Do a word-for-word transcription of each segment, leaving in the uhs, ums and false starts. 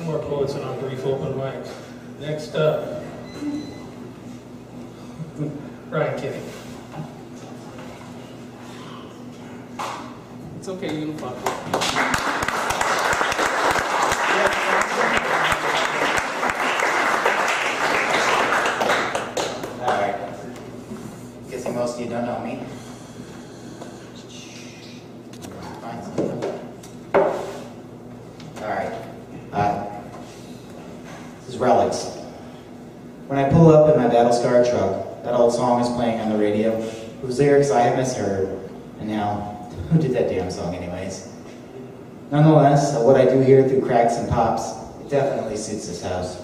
some more poets in our brief open mic. Next up, Ryan Kinney. It's okay, you can clap. You don't know me. Alright. Uh, this is Relics. When I pull up in my battle scar truck, that old song is playing on the radio, whose lyrics I have misheard. And now, who did that damn song anyways? Nonetheless, what I do here through cracks and pops, it definitely suits this house.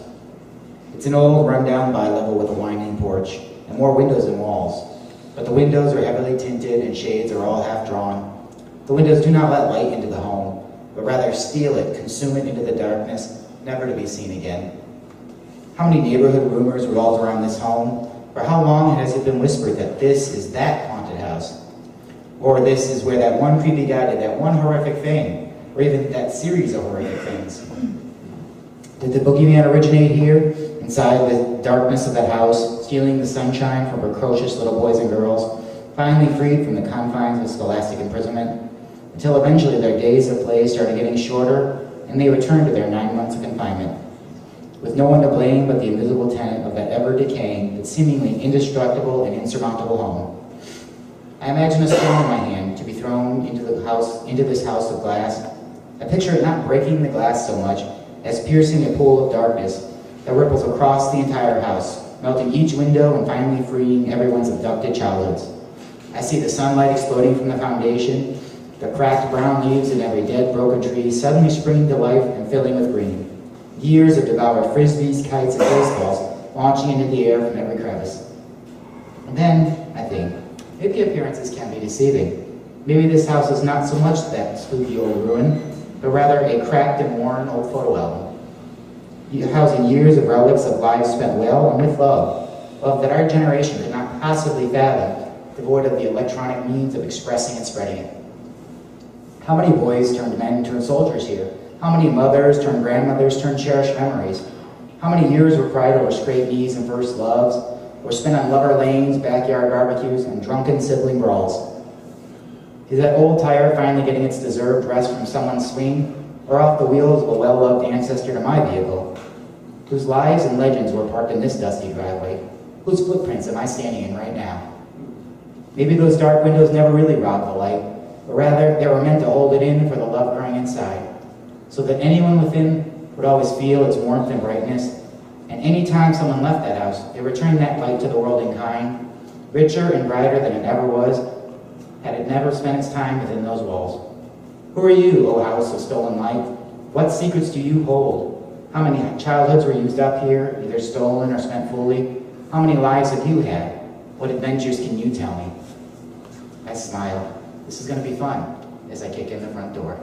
It's an old, rundown bi-level with a winding porch, and more windows than walls. But the windows are heavily tinted and shades are all half drawn. The windows do not let light into the home, but rather steal it, consume it into the darkness, never to be seen again. How many neighborhood rumors revolve around this home? For how long has it been whispered that this is that haunted house? Or this is where that one creepy guy did that one horrific thing, or even that series of horrific things. Did the boogeyman originate here, inside the darkness of that house, stealing the sunshine from precocious little boys and girls, finally freed from the confines of scholastic imprisonment, until eventually their days of play started getting shorter, and they returned to their nine months of confinement, with no one to blame but the invisible tenant of that ever-decaying, but seemingly indestructible and insurmountable home. I imagine a stone in my hand to be thrown into the house, into this house of glass. I picture it not breaking the glass so much as piercing a pool of darkness that ripples across the entire house, melting each window and finally freeing everyone's abducted childhoods. I see the sunlight exploding from the foundation, the cracked brown leaves in every dead, broken tree suddenly springing to life and filling with green. Years of devoured frisbees, kites, and baseballs launching into the air from every crevice. And then, I think, maybe appearances can be deceiving. Maybe this house is not so much that spooky old ruin, but rather a cracked and worn old photo album, housing years of relics of lives spent well and with love, love that our generation could not possibly fathom, devoid of the electronic means of expressing and spreading it. How many boys turned men turned soldiers here? How many mothers turned grandmothers turned cherished memories? How many years were cried over scraped knees and first loves, or spent on lover lanes, backyard barbecues, and drunken sibling brawls? Is that old tire finally getting its deserved rest from someone's swing, or off the wheels of a well-loved ancestor to my vehicle, whose lives and legends were parked in this dusty driveway, whose footprints am I standing in right now? Maybe those dark windows never really robbed the light, but rather they were meant to hold it in for the love growing inside, so that anyone within would always feel its warmth and brightness, and any time someone left that house, they returned that light to the world in kind, richer and brighter than it ever was, had it never spent its time within those walls. Who are you, O house of stolen light? What secrets do you hold? How many childhoods were used up here, either stolen or spent fully? How many lives have you had? What adventures can you tell me? I smile. This is going to be fun as I kick in the front door.